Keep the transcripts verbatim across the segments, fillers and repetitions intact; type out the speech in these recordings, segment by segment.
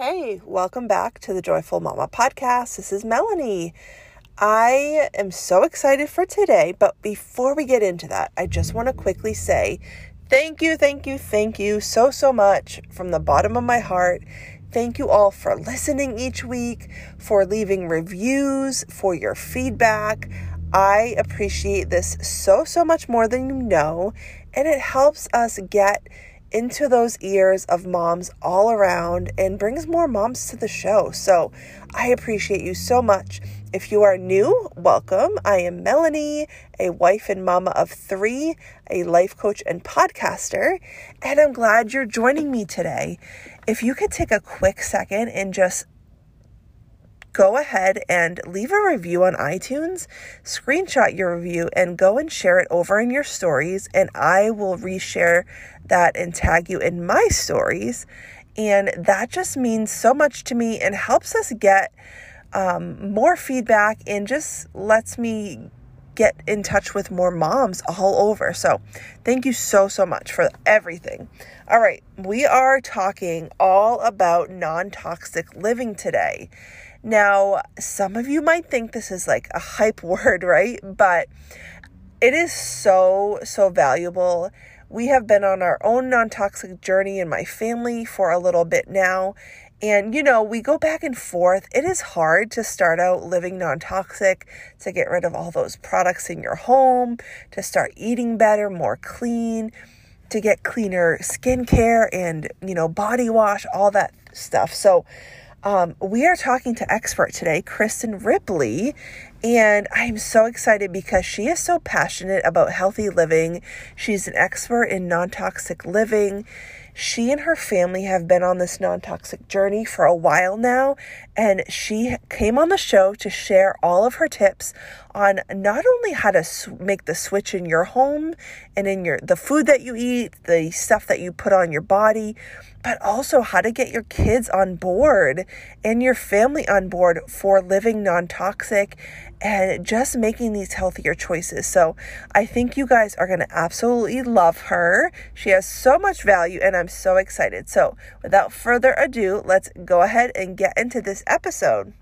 Hey, welcome back to the Joyful Mama podcast. This is Melanie. I am so excited for today, but before we get into that, I just want to quickly say thank you, thank you, thank you so, so much from the bottom of my heart. Thank you all for listening each week, for leaving reviews, for your feedback. I appreciate this so, so much more than you know, and it helps us get into those ears of moms all around and brings more moms to the show. So I appreciate you so much. If you are new, welcome. I am Melanie, a wife and mama of three, a life coach and podcaster, and I'm glad you're joining me today. If you could take a quick second and just go ahead and leave a review on iTunes, screenshot your review, and go and share it over in your stories, and I will reshare that and tag you in my stories. And that just means so much to me and helps us get um, more feedback and just lets me get in touch with more moms all over. So thank you so, so much for everything. All right, we are talking all about non-toxic living today. Now, some of you might think this is like a hype word, right? But it is so, so valuable. We have been on our own non-toxic journey in my family for a little bit now. And, you know, we go back and forth. It is hard to start out living non-toxic, to get rid of all those products in your home, to start eating better, more clean, to get cleaner skincare and, you know, body wash, all that stuff. So, Um, we are talking to expert today, Kristin Ripley, and I'm so excited because she is so passionate about healthy living. She's an expert in non-toxic living. She and her family have been on this non-toxic journey for a while now, and she came on the show to share all of her tips on not only how to make the switch in your home and in your the food that you eat, the stuff that you put on your body, but also how to get your kids on board and your family on board for living non-toxic and just making these healthier choices. So I think you guys are going to absolutely love her. She has so much value and I'm so excited. So without further ado, let's go ahead and get into this episode.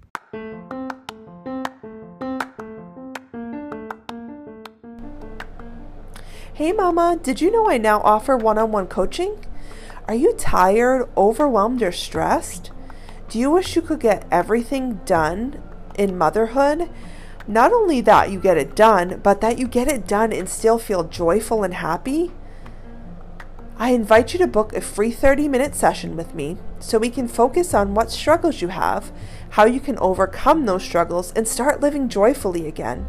Hey mama, did you know I now offer one-on-one coaching? Are you tired, overwhelmed, or stressed? Do you wish you could get everything done in motherhood? Not only that you get it done, but that you get it done and still feel joyful and happy? I invite you to book a free thirty-minute session with me so we can focus on what struggles you have, how you can overcome those struggles, and start living joyfully again.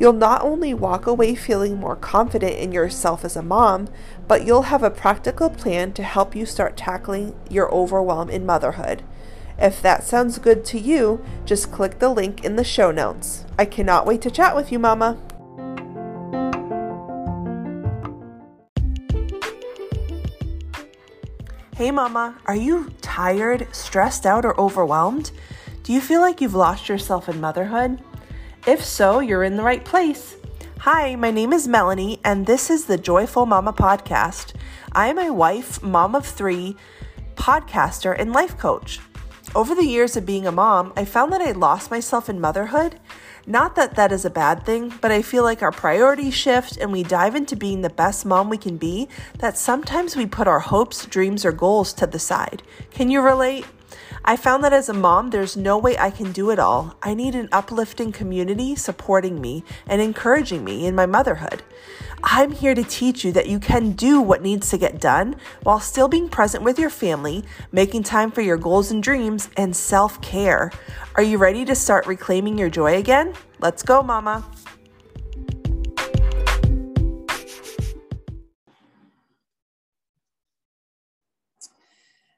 You'll not only walk away feeling more confident in yourself as a mom, but you'll have a practical plan to help you start tackling your overwhelm in motherhood. If that sounds good to you, just click the link in the show notes. I cannot wait to chat with you, Mama. Hey, Mama, are you tired, stressed out, or overwhelmed? Do you feel like you've lost yourself in motherhood? If so, you're in the right place. Hi, my name is Melanie, and this is the Joyful Mama podcast. I am a wife, mom of three, podcaster, and life coach. Over the years of being a mom, I found that I lost myself in motherhood. Not that that is a bad thing, but I feel like our priorities shift and we dive into being the best mom we can be, that sometimes we put our hopes, dreams, or goals to the side. Can you relate? I found that as a mom, there's no way I can do it all. I need an uplifting community supporting me and encouraging me in my motherhood. I'm here to teach you that you can do what needs to get done while still being present with your family, making time for your goals and dreams, and self-care. Are you ready to start reclaiming your joy again? Let's go, Mama.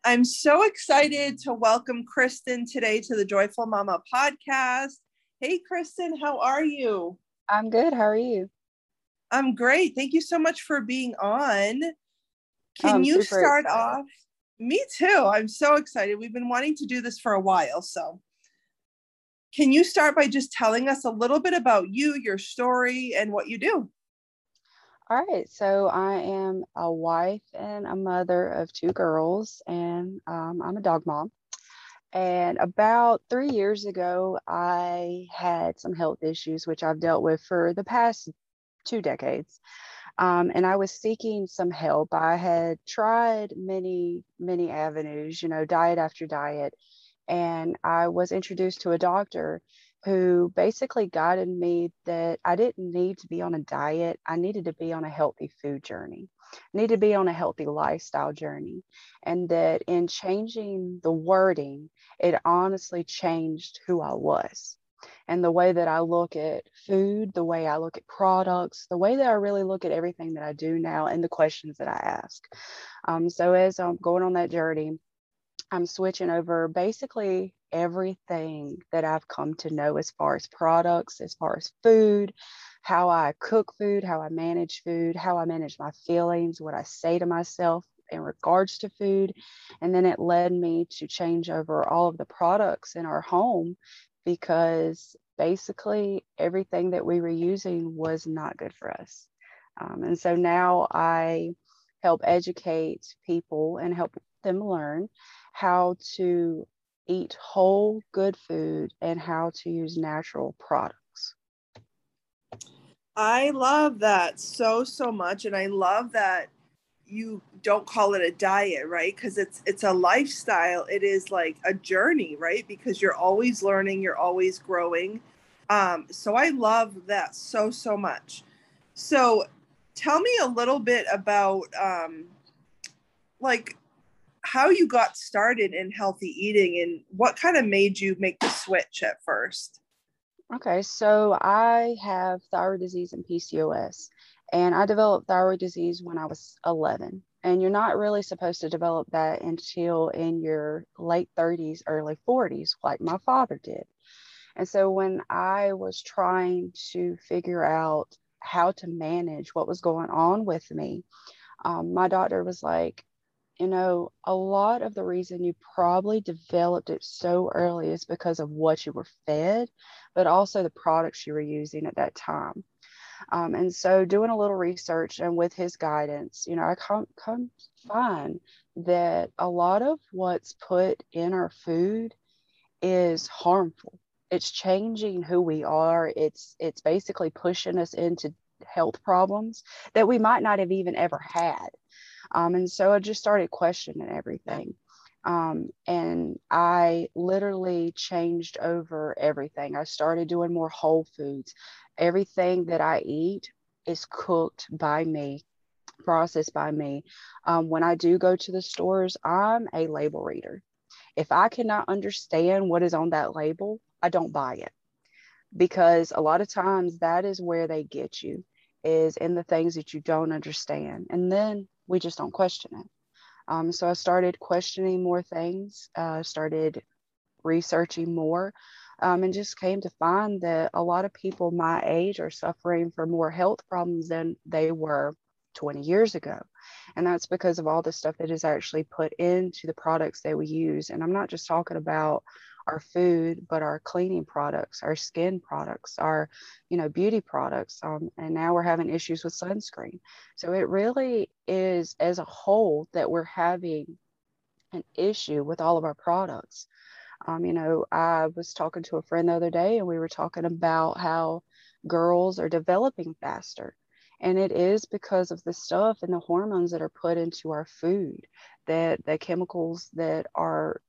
I'm so excited to welcome Kristin today to the Joyful Mama podcast. Hey, Kristin, how are you? I'm good. How are you? I'm great. Thank you so much for being on. Can I'm you start excited. off? Me too. I'm so excited. We've been wanting to do this for a while. So can you start by just telling us a little bit about you, your story, and what you do? All right, so I am a wife and a mother of two girls, and um, I'm a dog mom. And about three years ago, I had some health issues, which I've dealt with for the past two decades. Um, and I was seeking some help. I had tried many, many avenues, you know, diet after diet. And I was introduced to a doctor who basically guided me that I didn't need to be on a diet. I needed to be on a healthy food journey, I needed to be on a healthy lifestyle journey. And that in changing the wording, it honestly changed who I was and the way that I look at food, the way I look at products, the way that I really look at everything that I do now and the questions that I ask. Um, so as I'm going on that journey, I'm switching over basically everything that I've come to know as far as products, as far as food, how I cook food, how I manage food, how I manage my feelings, what I say to myself in regards to food. And then it led me to change over all of the products in our home because basically everything that we were using was not good for us. Um, and so now I help educate people and help them learn how to eat whole, good food and how to use natural products. I love that so, so much. And I love that you don't call it a diet, right? Because it's it's a lifestyle. It is like a journey, right? Because you're always learning, you're always growing. Um, so I love that so, so much. So tell me a little bit about um, like, how you got started in healthy eating and what kind of made you make the switch at first? Okay, so I have thyroid disease and P C O S, and I developed thyroid disease when I was eleven. And you're not really supposed to develop that until in your late thirties, early forties, like my father did. And so when I was trying to figure out how to manage what was going on with me, um, my doctor was like, you know, a lot of the reason you probably developed it so early is because of what you were fed, but also the products you were using at that time. Um, and so doing a little research and with his guidance, you know, I can't come find that a lot of what's put in our food is harmful. It's changing who we are. It's, it's basically pushing us into health problems that we might not have even ever had. Um, and so I just started questioning everything. Um, and I literally changed over everything. I started doing more whole foods. Everything that I eat is cooked by me, processed by me. Um, when I do go to the stores, I'm a label reader. If I cannot understand what is on that label, I don't buy it. Because a lot of times that is where they get you, is in the things that you don't understand. And then we just don't question it. Um, so I started questioning more things, uh, started researching more, um, and just came to find that a lot of people my age are suffering from more health problems than they were twenty years ago. And that's because of all the stuff that is actually put into the products that we use. And I'm not just talking about our food, but our cleaning products, our skin products, our, you know, beauty products. Um, and now we're having issues with sunscreen. So it really is as a whole that we're having an issue with all of our products. Um, you know, I was talking to a friend the other day and we were talking about how girls are developing faster. And it is because of the stuff and the hormones that are put into our food, that the chemicals that are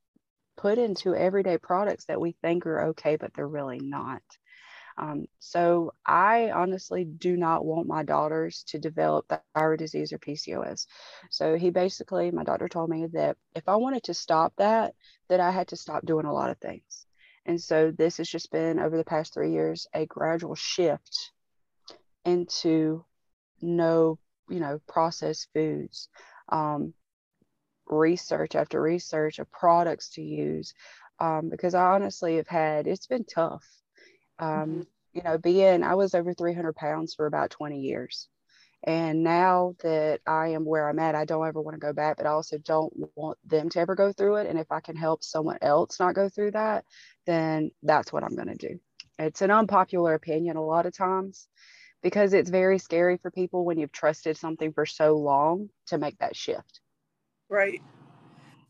put into everyday products that we think are okay, but they're really not. Um, so I honestly do not want my daughters to develop thyroid disease or P C O S. So he basically, my doctor told me that if I wanted to stop that, that I had to stop doing a lot of things. And so this has just been over the past three years, a gradual shift into no, you know, processed foods. Um, research after research of products to use, um, because I honestly have had, it's been tough. Um, mm-hmm. You know, being, I was over three hundred pounds for about twenty years. And now that I am where I'm at, I don't ever want to go back, but I also don't want them to ever go through it. And if I can help someone else not go through that, then that's what I'm going to do. It's an unpopular opinion a lot of times because it's very scary for people when you've trusted something for so long to make that shift. Right.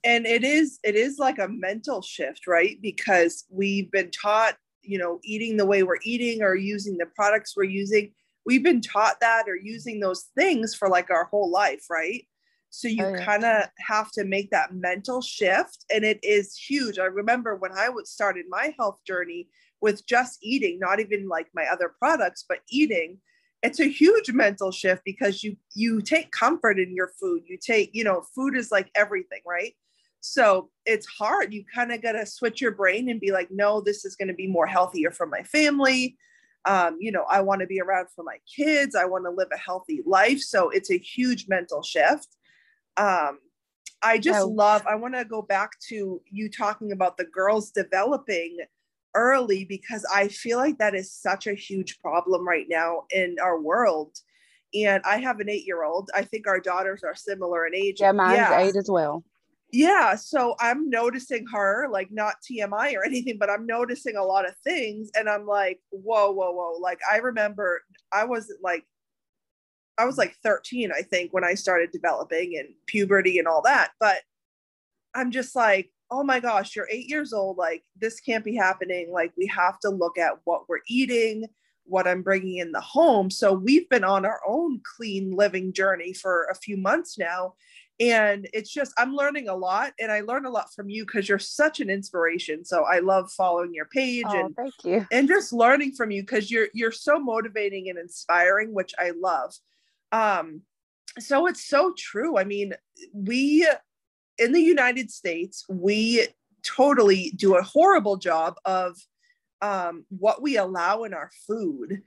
and it is, it is like a mental shift, right? Because we've been taught, you know, eating the way we're eating or using the products we're using. We've been taught that or using those things for like our whole life. Right. So you oh, yeah. kind of have to make that mental shift, and it is huge. I remember when I would started my health journey with just eating, not even like my other products, but eating, it's a huge mental shift because you, you take comfort in your food. You take, you know, food is like everything, right? So it's hard. You kind of got to switch your brain and be like, no, this is going to be more healthier for my family. Um, you know, I want to be around for my kids. I want to live a healthy life. So it's a huge mental shift. Um, I just oh. love, I want to go back to you talking about the girls developing early, because I feel like that is such a huge problem right now in our world. And I have an eight-year-old. I think our daughters are similar in age. Yeah, mine's yeah. eight as well. Yeah. So I'm noticing her, like, not T M I or anything, but I'm noticing a lot of things. And I'm like, whoa, whoa, whoa. Like, I remember I wasn't like, I was like thirteen, I think, when I started developing and puberty and all that. But I'm just like, oh my gosh, you're eight years old. Like, this can't be happening. Like, we have to look at what we're eating, what I'm bringing in the home. So we've been on our own clean living journey for a few months now. And it's just, I'm learning a lot, and I learn a lot from you because you're such an inspiration. So I love following your page oh, and, thank you. and just learning from you because you're, you're so motivating and inspiring, which I love. Um, so it's so true. I mean, we, in the United States, we totally do a horrible job of, um, what we allow in our food.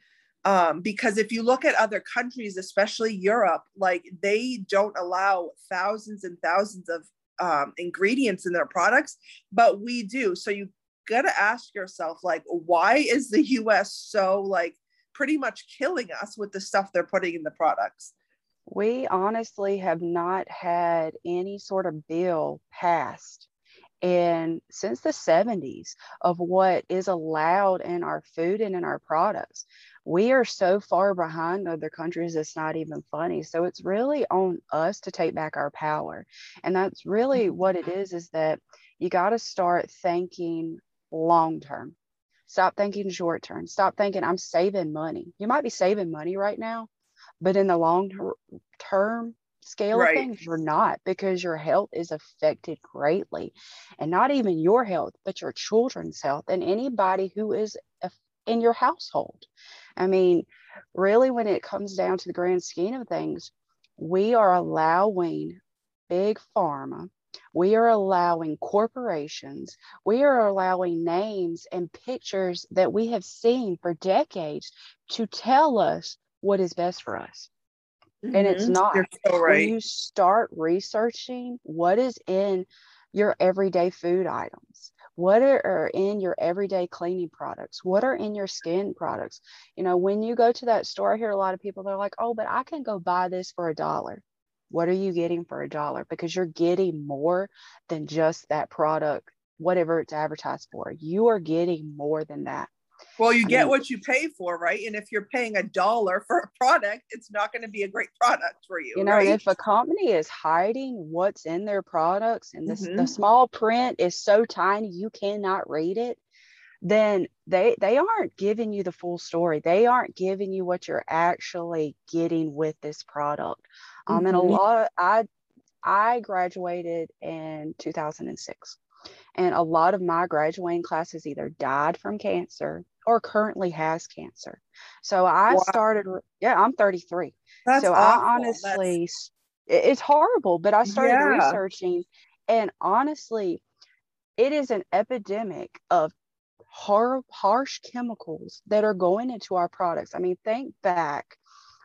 Um, because if you look at other countries, especially Europe, like, they don't allow thousands and thousands of um, ingredients in their products, but we do. So you got to ask yourself, like, why is the U S so, like, pretty much killing us with the stuff they're putting in the products? We honestly have not had any sort of bill passed. And since the seventies of what is allowed in our food and in our products, we are so far behind other countries, it's not even funny. So it's really on us to take back our power. And that's really what it is, is that you got to start thinking long-term. Stop thinking short-term. Stop thinking, I'm saving money. You might be saving money right now, but in the long-term scale right. of things, you're not, because your health is affected greatly, and not even your health, but your children's health and anybody who is in your household. I mean, really, when it comes down to the grand scheme of things, we are allowing big pharma, we are allowing corporations, we are allowing names and pictures that we have seen for decades to tell us what is best for us. And it's not. You're so right. When you start researching what is in your everyday food items, what are in your everyday cleaning products, what are in your skin products. You know, when you go to that store, I hear a lot of people, they're like, oh, but I can go buy this for a dollar. What are you getting for a dollar? Because you're getting more than just that product, whatever it's advertised for. You are getting more than that. Well, you get I mean, what you pay for, right? And if you're paying a dollar for a product, it's not going to be a great product for you. You know, right? If a company is hiding what's in their products, and this, mm-hmm. the small print is so tiny you cannot read it, then they they aren't giving you the full story. They aren't giving you what you're actually getting with this product. Um, mm-hmm. And a lot, I I graduated in two thousand six. And a lot of my graduating classes either died from cancer or currently has cancer. So I wow. started, yeah, I'm thirty-three. That's so awful. I honestly, That's... it's horrible, but I started yeah. researching, and honestly, it is an epidemic of har- harsh chemicals that are going into our products. I mean, think back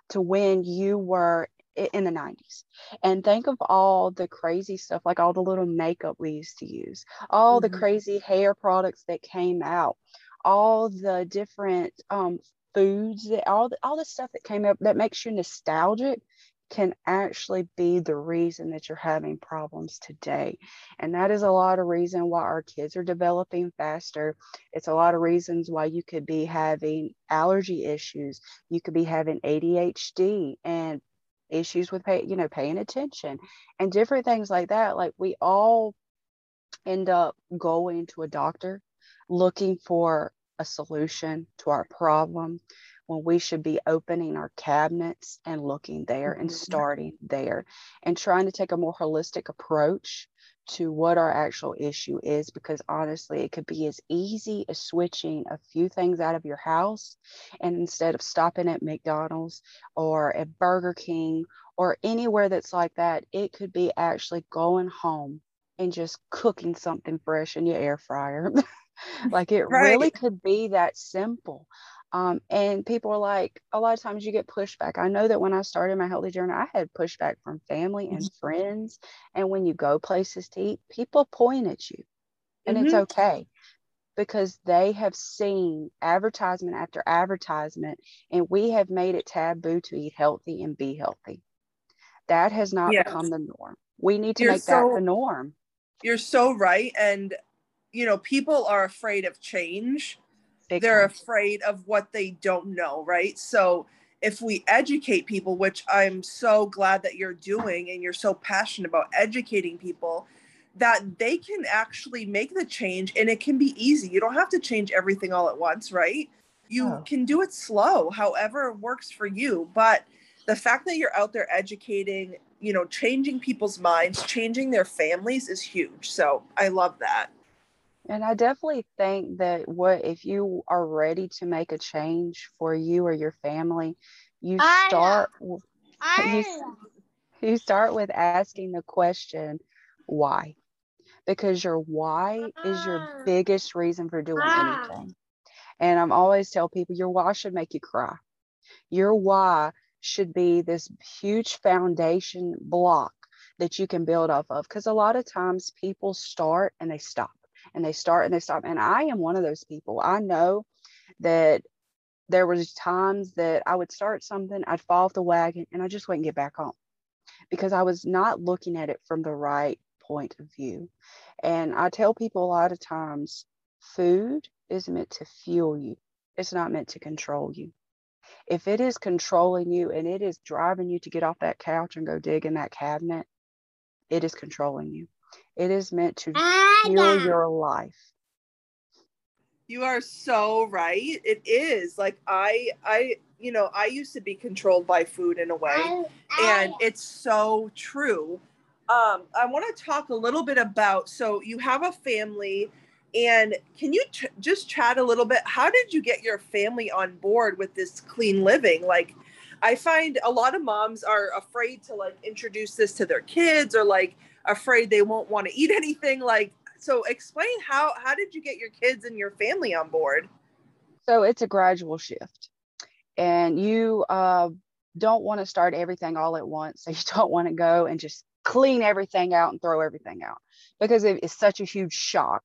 to when you were in the nineties, and think of all the crazy stuff, like all the little makeup we used to use, all mm-hmm. the crazy hair products that came out, all the different um foods, that all the, all the stuff that came up that makes you nostalgic can actually be the reason that you're having problems today. And that is a lot of reason why our kids are developing faster. It's a lot of reasons why you could be having allergy issues, you could be having A D H D and issues with pay, you know, paying attention and different things like that. Like we all end up going to a doctor looking for a solution to our problem when we should be opening our cabinets and looking there and starting there and trying to take a more holistic approach to what our actual issue is, because honestly, it could be as easy as switching a few things out of your house. And instead of stopping at McDonald's or at Burger King or anywhere that's like that, it could be actually going home and just cooking something fresh in your air fryer. Like it right. really could be that simple. Um, and people are like, a lot of times you get pushback. I know that when I started my healthy journey, I had pushback from family and mm-hmm. friends. And when you go places to eat, people point at you, and mm-hmm. it's okay, because they have seen advertisement after advertisement, and we have made it taboo to eat healthy and be healthy. That has not yes. become the norm. We need to you're make so, that the norm. You're so right. And, you know, people are afraid of change. Big They're time. afraid of what they don't know, right? So if we educate people, which I'm so glad that you're doing, and you're so passionate about educating people, that they can actually make the change, and it can be easy. You don't have to change everything all at once, right? You oh. can do it slow, however works for you. But the fact that you're out there educating, you know, changing people's minds, changing their families is huge. So I love that. And I definitely think that what if you are ready to make a change for you or your family, you start you, you start with asking the question, why? Because your why is your biggest reason for doing anything. And I'm always tell people, your why should make you cry. Your why should be this huge foundation block that you can build off of. Because a lot of times people start and they stop. And they start and they stop. And I am one of those people. I know that there was times that I would start something, I'd fall off the wagon, and I just wouldn't get back on because I was not looking at it from the right point of view. And I tell people a lot of times, food is meant to fuel you. It's not meant to control you. If it is controlling you and it is driving you to get off that couch and go dig in that cabinet, it is controlling you. It is meant to fuel your life. You are so right. It is like I, I, you know, I used to be controlled by food in a way, I, I, and it's so true. Um, I want to talk a little bit about, so you have a family, and can you ch- just chat a little bit? How did you get your family on board with this clean living? Like, I find a lot of moms are afraid to like introduce this to their kids, or like afraid they won't want to eat anything. Like, so explain how how did you get your kids and your family on board? So it's a gradual shift, and you uh don't want to start everything all at once. So you don't want to go and just clean everything out and throw everything out, because it is such a huge shock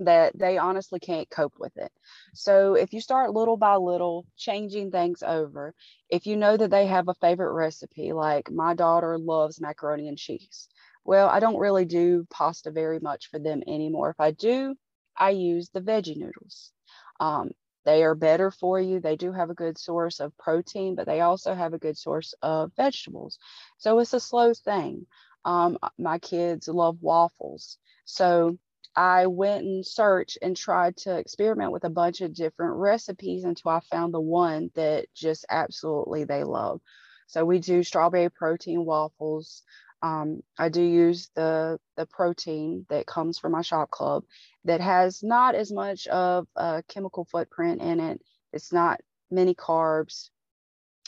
that they honestly can't cope with it. So if you start little by little, changing things over, if you know that they have a favorite recipe, like my daughter loves macaroni and cheese. Well, I don't really do pasta very much for them anymore. If I do, I use the veggie noodles. Um, they are better for you. They do have a good source of protein, but they also have a good source of vegetables. So it's a slow thing. Um, my kids love waffles. So I went and searched and tried to experiment with a bunch of different recipes until I found the one that just absolutely they love. So we do strawberry protein waffles. Um, I do use the, the protein that comes from my shop club that has not as much of a chemical footprint in it. It's not many carbs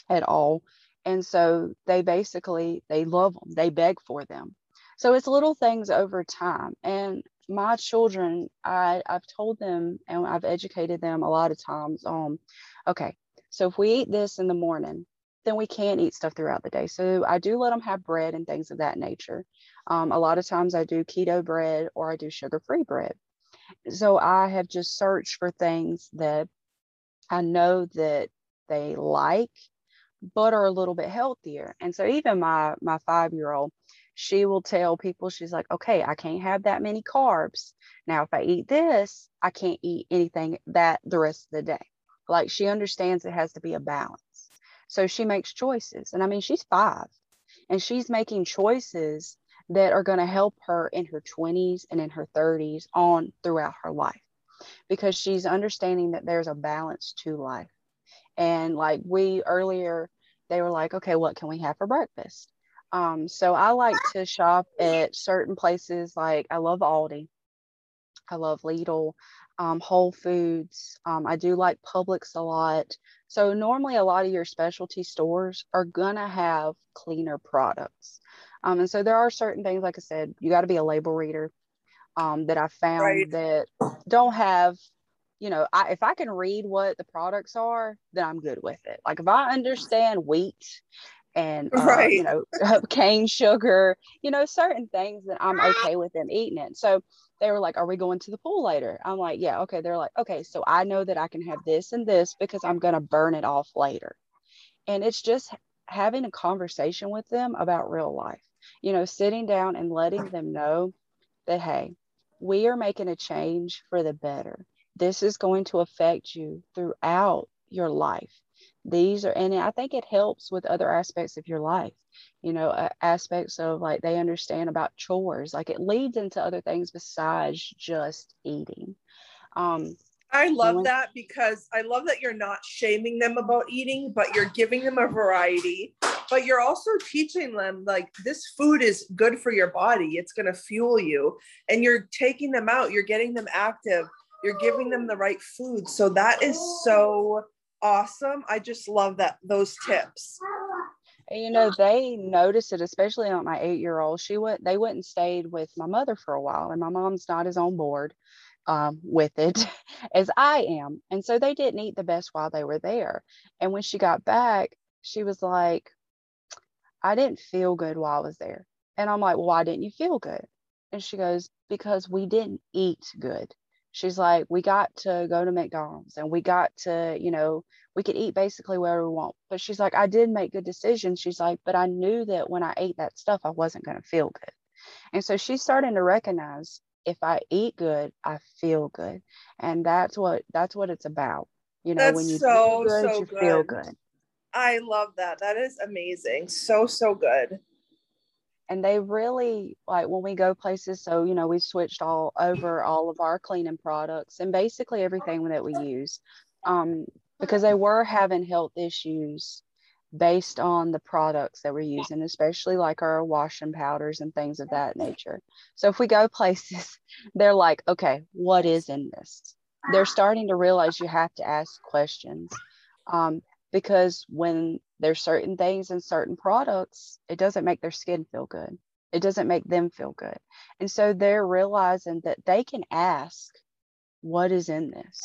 at all. And so they basically, they love them. They beg for them. So it's little things over time. And my children, I, I've told them and I've educated them a lot of times on, um, okay, so if we eat this in the morning, then we can't eat stuff throughout the day. So I do let them have bread and things of that nature. Um, a lot of times I do keto bread, or I do sugar-free bread. So I have just searched for things that I know that they like, but are a little bit healthier. And so even my, my five-year-old, she will tell people, she's like, okay, I can't have that many carbs. Now, if I eat this, I can't eat anything that the rest of the day. Like, she understands it has to be a balance. So she makes choices. And I mean, she's five and she's making choices that are going to help her in her twenties and in her thirties on throughout her life, because she's understanding that there's a balance to life. And like we earlier, they were like, okay, what can we have for breakfast? Um, so I like to shop at certain places. Like I love Aldi. I love Lidl, um, Whole Foods. Um, I do like Publix a lot. So normally a lot of your specialty stores are going to have cleaner products. Um, and so there are certain things, like I said, you got to be a label reader um, that I found right. that don't have, you know, I, if I can read what the products are, then I'm good with it. Like if I understand wheat and, uh, right. you know, cane sugar, you know, certain things, that I'm okay with them eating it. So they were like, are we going to the pool later? I'm like, yeah, okay. They're like, okay, so I know that I can have this and this because I'm going to burn it off later. And it's just having a conversation with them about real life. You know, sitting down and letting them know that, hey, we are making a change for the better. This is going to affect you throughout your life. These are, and I think it helps with other aspects of your life, you know, uh, aspects of like, they understand about chores, like it leads into other things besides just eating. Um, I love that, because I love that you're not shaming them about eating, but you're giving them a variety, but you're also teaching them like this food is good for your body. It's going to fuel you, and you're taking them out. You're getting them active. You're giving them the right food. So that is so awesome. I just love that. Those tips. And you know, they notice it, especially on my eight-year-old. She went, they went and stayed with my mother for a while, and my mom's not as on board Um, with it as I am. And so they didn't eat the best while they were there. And when she got back, she was like, I didn't feel good while I was there. And I'm like, well, why didn't you feel good? And she goes, because we didn't eat good. She's like, we got to go to McDonald's and we got to, you know, we could eat basically wherever we want. But she's like, I did make good decisions. She's like, but I knew that when I ate that stuff, I wasn't going to feel good. And so she's starting to recognize, if I eat good, I feel good. And that's what, that's what it's about. You know, that's when you, so, feel, good, so you good. feel good. I love that. That is amazing. So, so good. And they really like when we go places. So, you know, we switched all over all of our cleaning products and basically everything that we use um, because they were having health issues based on the products that we're using, especially like our washing powders and things of that nature. So if we go places, they're like, okay, what is in this? They're starting to realize you have to ask questions um, because when there's certain things in certain products, it doesn't make their skin feel good. It doesn't make them feel good. And so they're realizing that they can ask, what is in this?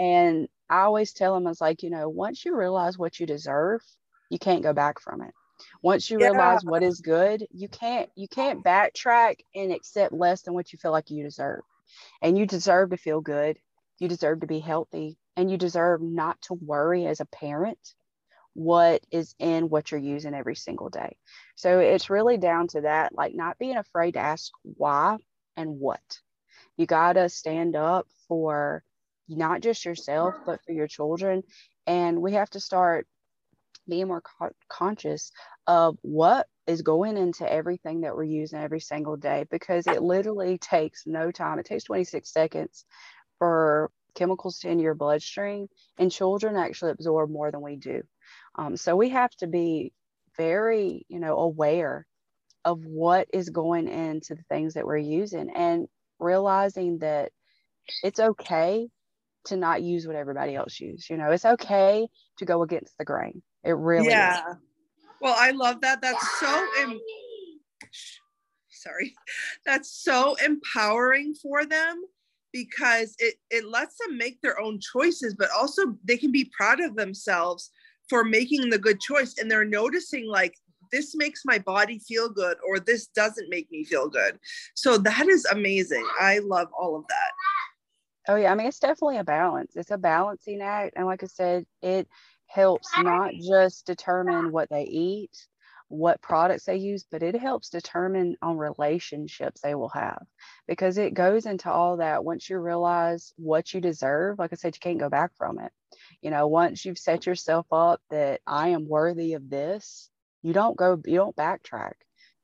And I always tell them, I was like, you know, once you realize what you deserve, you can't go back from it. Once you yeah. realize what is good, you can't, you can't backtrack and accept less than what you feel like you deserve. And you deserve to feel good. You deserve to be healthy, and you deserve not to worry as a parent what is in what you're using every single day. So it's really down to that, like not being afraid to ask why and what. You got to stand up for not just yourself, but for your children. And we have to start being more co- conscious of what is going into everything that we're using every single day, because it literally takes no time. It takes twenty-six seconds for chemicals to enter your bloodstream, and children actually absorb more than we do. Um, so we have to be very, you know, aware of what is going into the things that we're using, and realizing that it's okay to not use what everybody else uses. You know, it's okay to go against the grain. It really yeah. is. Well, I love that. That's so, em- sorry. That's so empowering for them, because it, it lets them make their own choices, but also they can be proud of themselves for making the good choice. And they're noticing like, this makes my body feel good, or this doesn't make me feel good. So that is amazing. I love all of that. Oh yeah. I mean, it's definitely a balance. It's a balancing act. And like I said, it helps not just determine what they eat, what products they use, but it helps determine on relationships they will have, because it goes into all that. Once you realize what you deserve, like I said, you can't go back from it. You know, once you've set yourself up that I am worthy of this, you don't go, you don't backtrack.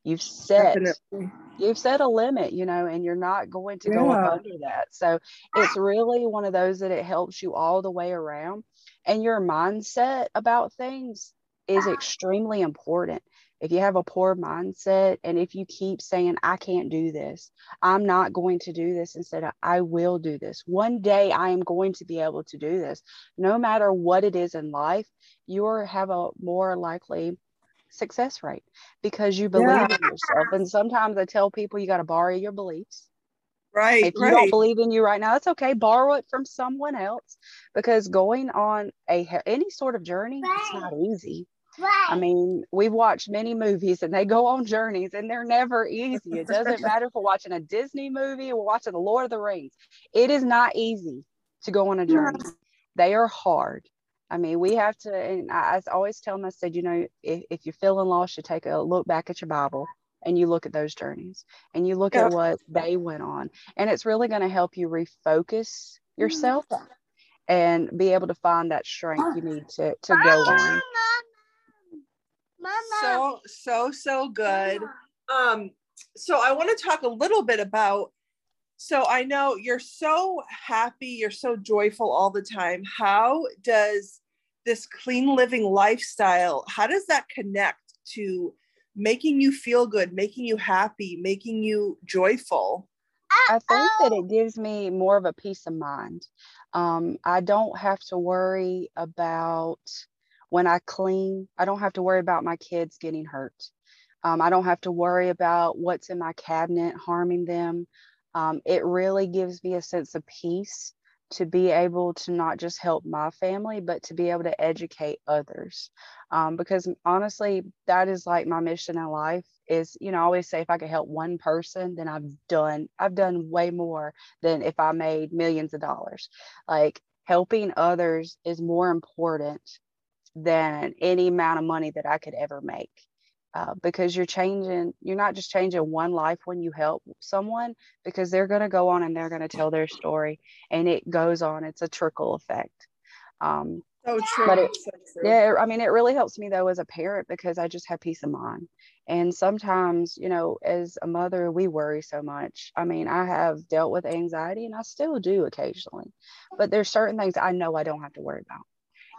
You've set, Definitely. you've set a limit, you know, and you're not going to yeah. go up under that. So it's really one of those that it helps you all the way around. And your mindset about things is extremely important. If you have a poor mindset, and if you keep saying, I can't do this, I'm not going to do this, instead of, I will do this. One day I am going to be able to do this. No matter what it is in life, you have a more likely success rate because you believe yeah. in yourself. And sometimes I tell people, you got to borrow your beliefs. Right. If you right. don't believe in you right now, it's okay. Borrow it from someone else, because going on a any sort of journey, right. it's not easy. Right. I mean, we've watched many movies and they go on journeys and they're never easy. It doesn't matter if we're watching a Disney movie or watching The Lord of the Rings. It is not easy to go on a journey. Yes. They are hard. I mean, we have to, and I, I always tell them, I said, you know, if, if you're feeling lost, you take a look back at your Bible and you look at those journeys and you look yeah. at what they went on. And it's really going to help you refocus yourself mm-hmm. and be able to find that strength you need to, to Mama, go on. Mama. So, so, so good. Mama. Um, so I want to talk a little bit about, so I know you're so happy, you're so joyful all the time. How does this clean living lifestyle, how does that connect to making you feel good, making you happy, making you joyful? I think that it gives me more of a peace of mind. Um, I don't have to worry about when I clean, I don't have to worry about my kids getting hurt. Um, I don't have to worry about what's in my cabinet harming them. Um, it really gives me a sense of peace to be able to not just help my family, but to be able to educate others. Um, because honestly, that is like my mission in life is, you know, I always say if I could help one person, then I've done, I've done way more than if I made millions of dollars. Like helping others is more important than any amount of money that I could ever make. Uh, because you're changing, you're not just changing one life when you help someone, because they're going to go on and they're going to tell their story, and it goes on. It's a trickle effect. Um, so true. But it, so true. Yeah, I mean, it really helps me though as a parent, because I just have peace of mind. And sometimes, you know, as a mother, we worry so much. I mean, I have dealt with anxiety and I still do occasionally, but there's certain things I know I don't have to worry about.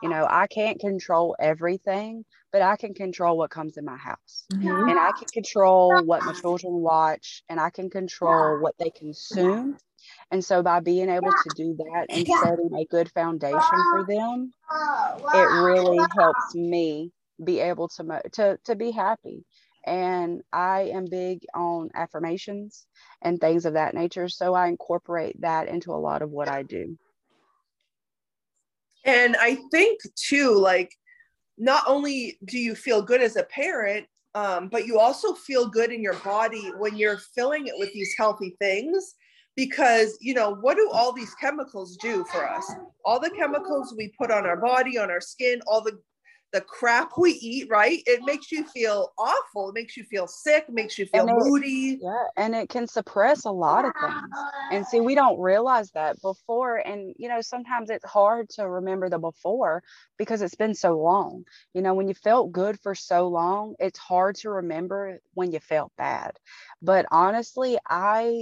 You know, I can't control everything, but I can control what comes in my house. Mm-hmm. And I can control what my children watch, and I can control what they consume. And so by being able to do that and setting a good foundation for them, it really helps me be able to, to, to be happy. And I am big on affirmations and things of that nature. So I incorporate that into a lot of what I do. And I think too, like, not only do you feel good as a parent, um, but you also feel good in your body when you're filling it with these healthy things, because, you know, what do all these chemicals do for us? All the chemicals we put on our body, on our skin, all the, the crap we eat, right? It makes you feel awful. It makes you feel sick, makes you feel moody. Yeah, and it can suppress a lot of things. And see, we don't realize that before. And, you know, sometimes it's hard to remember the before because it's been so long. You know, when you felt good for so long, it's hard to remember when you felt bad. But honestly, I,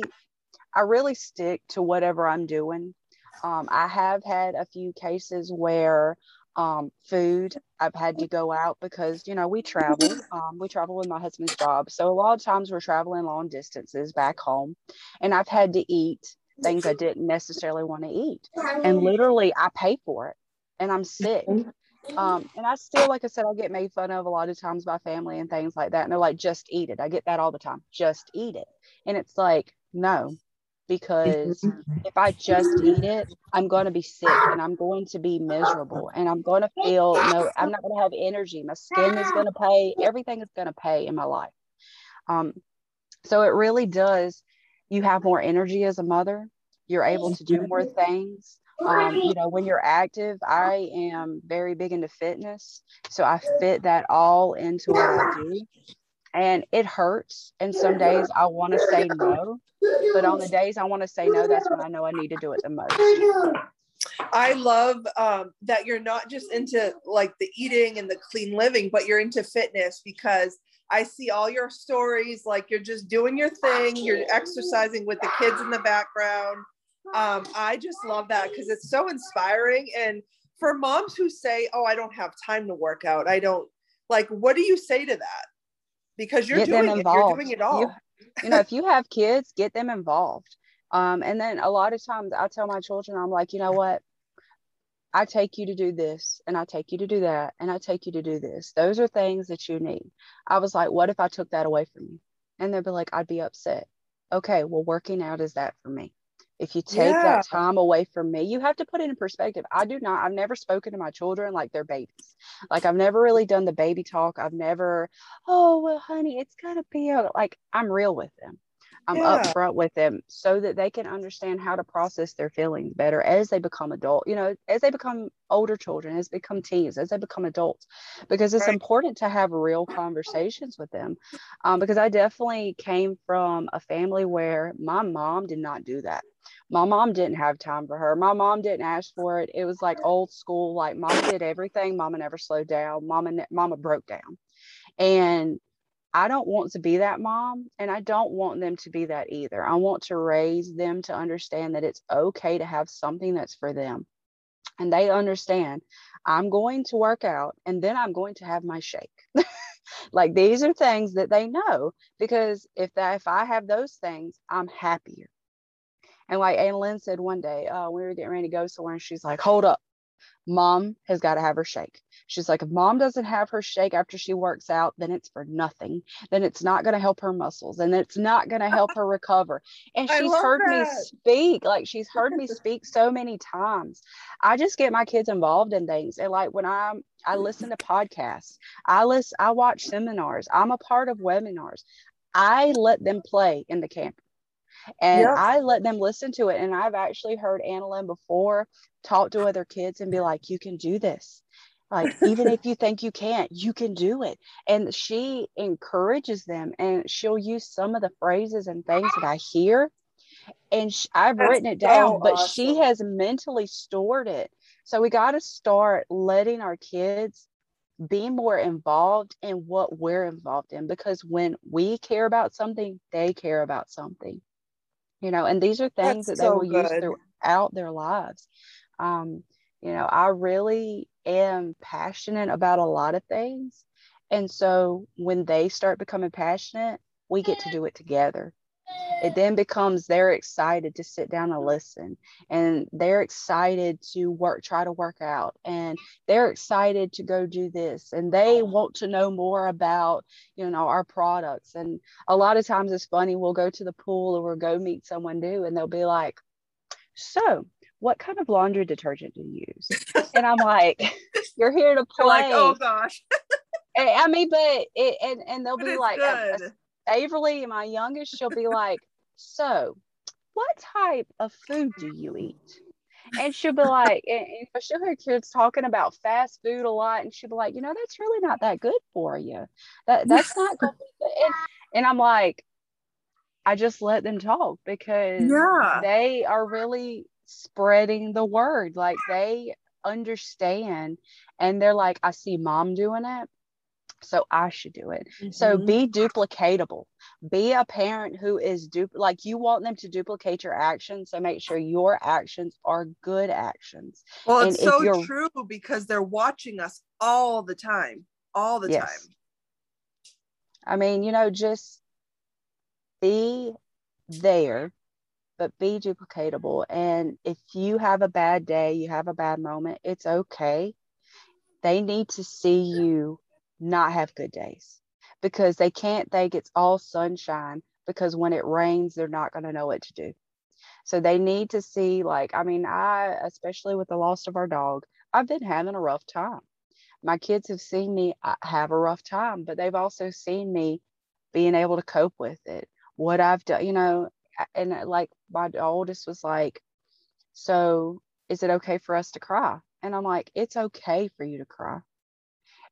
I really stick to whatever I'm doing. Um, I have had a few cases where Um, food, I've had to go out because, you know, we travel, um, we travel with my husband's job. So a lot of times we're traveling long distances back home, and I've had to eat things I didn't necessarily want to eat. And literally I pay for it, and I'm sick. Um, and I still, like I said, I'll get made fun of a lot of times by family and things like that. And they're like, just eat it. I get that all the time. Just eat it. And it's like, no. Because if I just eat it, I'm going to be sick, and I'm going to be miserable, and I'm going to feel, no, I'm not going to have energy. My skin is going to pay. Everything is going to pay in my life. Um, so it really does. You have more energy as a mother. You're able to do more things. Um, you know, when you're active, I am very big into fitness, so I fit that all into what I do. And it hurts. And some days I want to say no, but on the days I want to say no, that's when I know I need to do it the most. I love um, that you're not just into like the eating and the clean living, but you're into fitness, because I see all your stories. Like, you're just doing your thing. You're exercising with the kids in the background. Um, I just love that, because it's so inspiring. And for moms who say, oh, I don't have time to work out, I don't, like, what do you say to that? Because you're doing it, you're doing it all. You, you know, if you have kids, get them involved. Um, and then a lot of times I tell my children, I'm like, you know what? I take you to do this, and I take you to do that, and I take you to do this. Those are things that you need. I was like, what if I took that away from you? And they'd be like, I'd be upset. Okay, well, working out is that for me. If you take yeah. that time away from me, you have to put it in perspective. I do not, I've never spoken to my children like they're babies. Like, I've never really done the baby talk. I've never, oh, well, honey, it's got to be a, like, I'm real with them. I'm yeah. upfront with them, so that they can understand how to process their feelings better as they become adult, you know, as they become older children, as they become teens, as they become adults, because it's right. important to have real conversations with them. Um, because I definitely came from a family where my mom did not do that. My mom didn't have time for her. My mom didn't ask for it. It was like old school. Like, mom did everything. Mama never slowed down. Mama, ne- mama broke down. And I don't want to be that mom, and I don't want them to be that either. I want to raise them to understand that it's okay to have something that's for them. And they understand, I'm going to work out, and then I'm going to have my shake. Like, these are things that they know, because if that, if I have those things, I'm happier. And like Anna Lynn said one day, uh, we were getting ready to go somewhere, and she's like, hold up. Mom has got to have her shake. She's like, if mom doesn't have her shake after she works out, then it's for nothing. Then it's not going to help her muscles, and it's not going to help her recover. And she's heard that. me speak. Like, she's heard me speak so many times. I just get my kids involved in things. And like, when I'm, I listen to podcasts, I listen, I watch seminars, I'm a part of webinars. I let them play in the camper. And yep. I let them listen to it. And I've actually heard Annalyn before talk to other kids and be like, you can do this. Like, even if you think you can't, you can do it. And she encourages them, and she'll use some of the phrases and things that I hear. And sh- I've That's written it down, so but awesome. She has mentally stored it. So we got to start letting our kids be more involved in what we're involved in, because when we care about something, they care about something. You know, and these are things That's that they so will good. use throughout their lives. Um, you know, I really am passionate about a lot of things. And so when they start becoming passionate, we get to do it together. It then becomes, they're excited to sit down and listen, and they're excited to work, try to work out, and they're excited to go do this, and they want to know more about, you know, our products. And a lot of times it's funny, we'll go to the pool or we'll go meet someone new, and they'll be like, so what kind of laundry detergent do you use? And I'm like, you're here to play. Like, oh gosh. And, I mean, but it, and, and they'll but be like, a, a, Averly, my youngest, she'll be like, so what type of food do you eat? And she'll be like, and, and she'll hear kids talking about fast food a lot, and she'll be like, you know, that's really not that good for you. That that's not good. And, and I'm like, I just let them talk, because yeah. they are really spreading the word. Like, they understand, and they're like, I see mom doing it, so I should do it. Mm-hmm. So be duplicatable. Be a parent who is du- like you want them to duplicate your actions. So make sure your actions are good actions. Well, and it's so true, because they're watching us all the time, all the yes. time. I mean, you know, just be there, but be duplicatable. And if you have a bad day, you have a bad moment, it's okay. They need to see you not have good days, because they can't think it's all sunshine, because when it rains, they're not going to know what to do. So they need to see, like, I mean, I, especially with the loss of our dog, I've been having a rough time. My kids have seen me have a rough time, but they've also seen me being able to cope with it. What I've done, you know, and like my oldest was like, so is it okay for us to cry? And I'm like, it's okay for you to cry.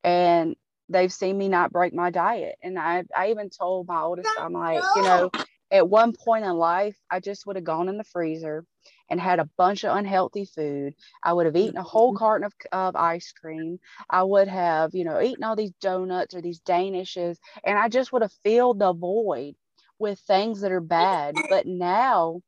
And they've seen me not break my diet. And I, I even told my oldest, I'm like, you know, at one point in life, I just would have gone in the freezer and had a bunch of unhealthy food. I would have eaten a whole carton of, of ice cream. I would have, you know, eaten all these donuts or these Danishes. And I just would have filled the void with things that are bad. But now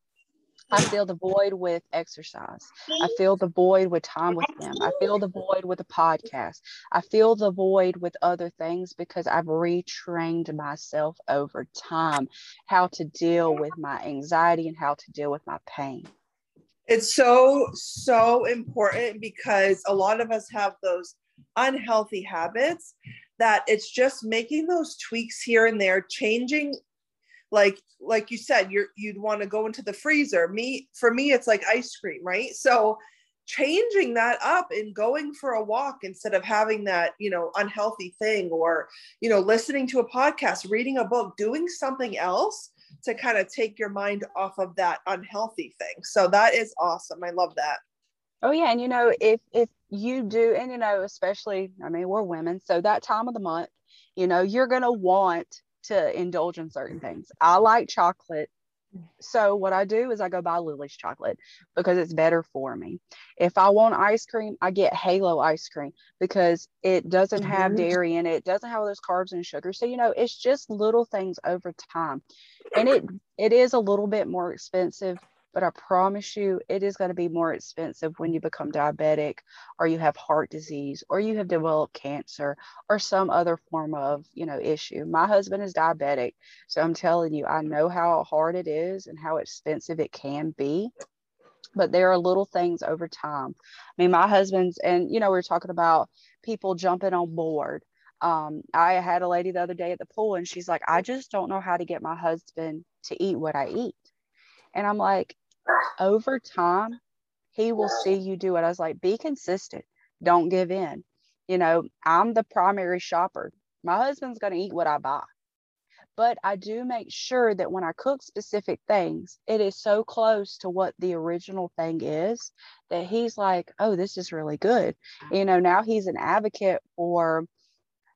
I fill the void with exercise. I fill the void with time with them. I fill the void with a podcast. I fill the void with other things because I've retrained myself over time, how to deal with my anxiety and how to deal with my pain. It's so, so important because a lot of us have those unhealthy habits that it's just making those tweaks here and there, changing. Like, like you said, you're, you'd want to go into the freezer. Me, for me, it's like ice cream, right? So changing that up and going for a walk instead of having that, you know, unhealthy thing, or, you know, listening to a podcast, reading a book, doing something else to kind of take your mind off of that unhealthy thing. So that is awesome. I love that. Oh yeah. And you know, if, if you do, and you know, especially, I mean, we're women. So that time of the month, you know, you're going to want to indulge in certain things. I like chocolate. So what I do is I go buy Lily's chocolate because it's better for me. If I want ice cream, I get Halo ice cream because it doesn't have dairy in it. It doesn't have all those carbs and sugar. So, you know, it's just little things over time. And it it is a little bit more expensive, but I promise you it is going to be more expensive when you become diabetic or you have heart disease or you have developed cancer or some other form of, you know, issue. My husband is diabetic. So I'm telling you, I know how hard it is and how expensive it can be, but there are little things over time. I mean, my husband's, and, you know, we're talking about people jumping on board. Um, I had a lady the other day at the pool and she's like, I just don't know how to get my husband to eat what I eat. And I'm like, over time, he will see you do it. I was like, be consistent. Don't give in. You know, I'm the primary shopper. My husband's going to eat what I buy. But I do make sure that when I cook specific things, it is so close to what the original thing is that he's like, oh, this is really good. You know, now he's an advocate for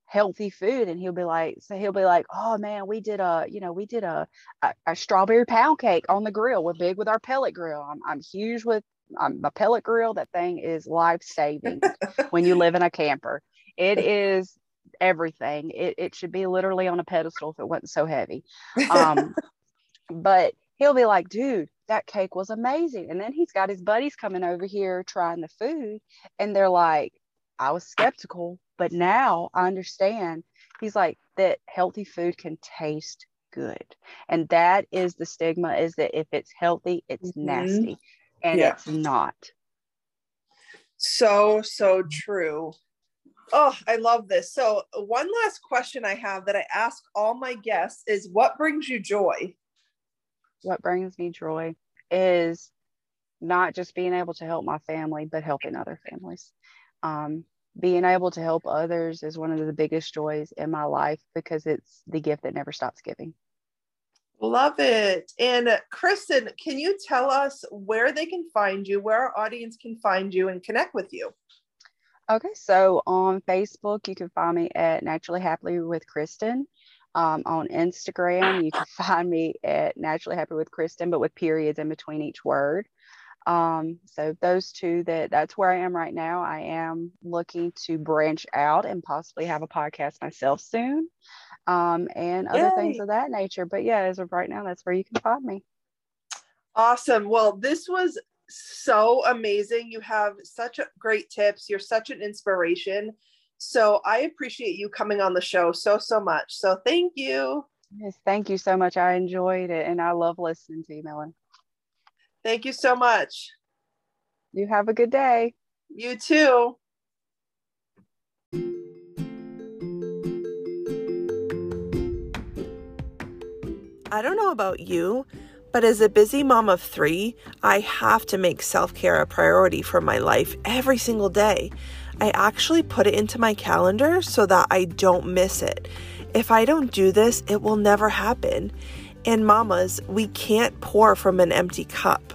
healthy food. And he'll be like, so he'll be like, oh man, we did a, you know, we did a, a, a strawberry pound cake on the grill. We're big with our pellet grill. I'm, I'm huge with um, my pellet grill. That thing is life-saving when you live in a camper. It is everything. It, it should be literally on a pedestal if it wasn't so heavy. Um, but he'll be like, dude, that cake was amazing. And then he's got his buddies coming over here trying the food. And they're like, I was skeptical, but now I understand. He's like, that healthy food can taste good. And that is the stigma, is that if it's healthy, it's mm-hmm. nasty. And yeah. It's not. So, so true. Oh, I love this. So one last question I have that I ask all my guests is, what brings you joy? What brings me joy is not just being able to help my family, but helping other families. Um, being able to help others is one of the biggest joys in my life because it's the gift that never stops giving. Love it. And uh, Kristin, can you tell us where they can find you, where our audience can find you and connect with you? Okay. So on Facebook, you can find me at Naturally Happy with Kristin. Um, on Instagram, you can find me at Naturally Happy with Kristin, but with periods in between each word. Um, so those two, that that's where I am right now. I am looking to branch out and possibly have a podcast myself soon, um, and other Yay. Things of that nature. But yeah, as of right now, that's where you can find me. Awesome. Well, this was so amazing. You have such great tips. You're such an inspiration. So I appreciate you coming on the show so, so much. So thank you. Yes, thank you so much. I enjoyed it and I love listening to you, Melanie. Thank you so much. You have a good day. You too. I don't know about you, but as a busy mom of three, I have to make self-care a priority for my life every single day. I actually put it into my calendar so that I don't miss it. If I don't do this, it will never happen. And mamas, we can't pour from an empty cup.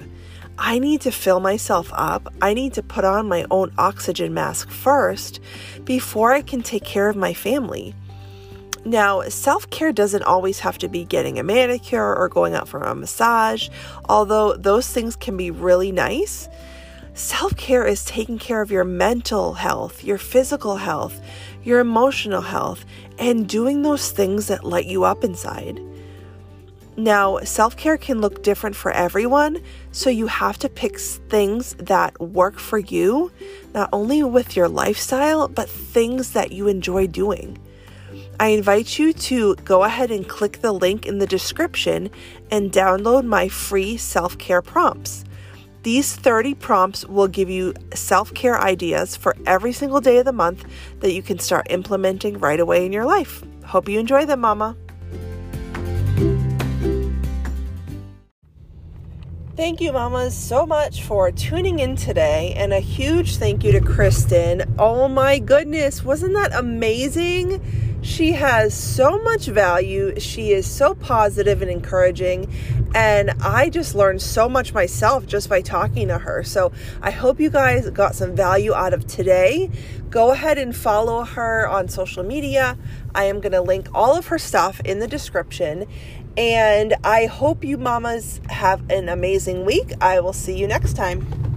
I need to fill myself up. I need to put on my own oxygen mask first before I can take care of my family. Now, self-care doesn't always have to be getting a manicure or going out for a massage, although those things can be really nice. Self-care is taking care of your mental health, your physical health, your emotional health, and doing those things that light you up inside. Now, self-care can look different for everyone, so you have to pick things that work for you, not only with your lifestyle, but things that you enjoy doing. I invite you to go ahead and click the link in the description and download my free self-care prompts. These thirty prompts will give you self-care ideas for every single day of the month that you can start implementing right away in your life. Hope you enjoy them, Mama. Thank you, mamas, so much for tuning in today, and a huge thank you to Kristin. Oh my goodness, wasn't that amazing? She has so much value. She is so positive and encouraging, and I just learned so much myself just by talking to her. So I hope you guys got some value out of today. Go ahead and follow her on social media. I am going to link all of her stuff in the description, and I hope you mamas have an amazing week. I will see you next time.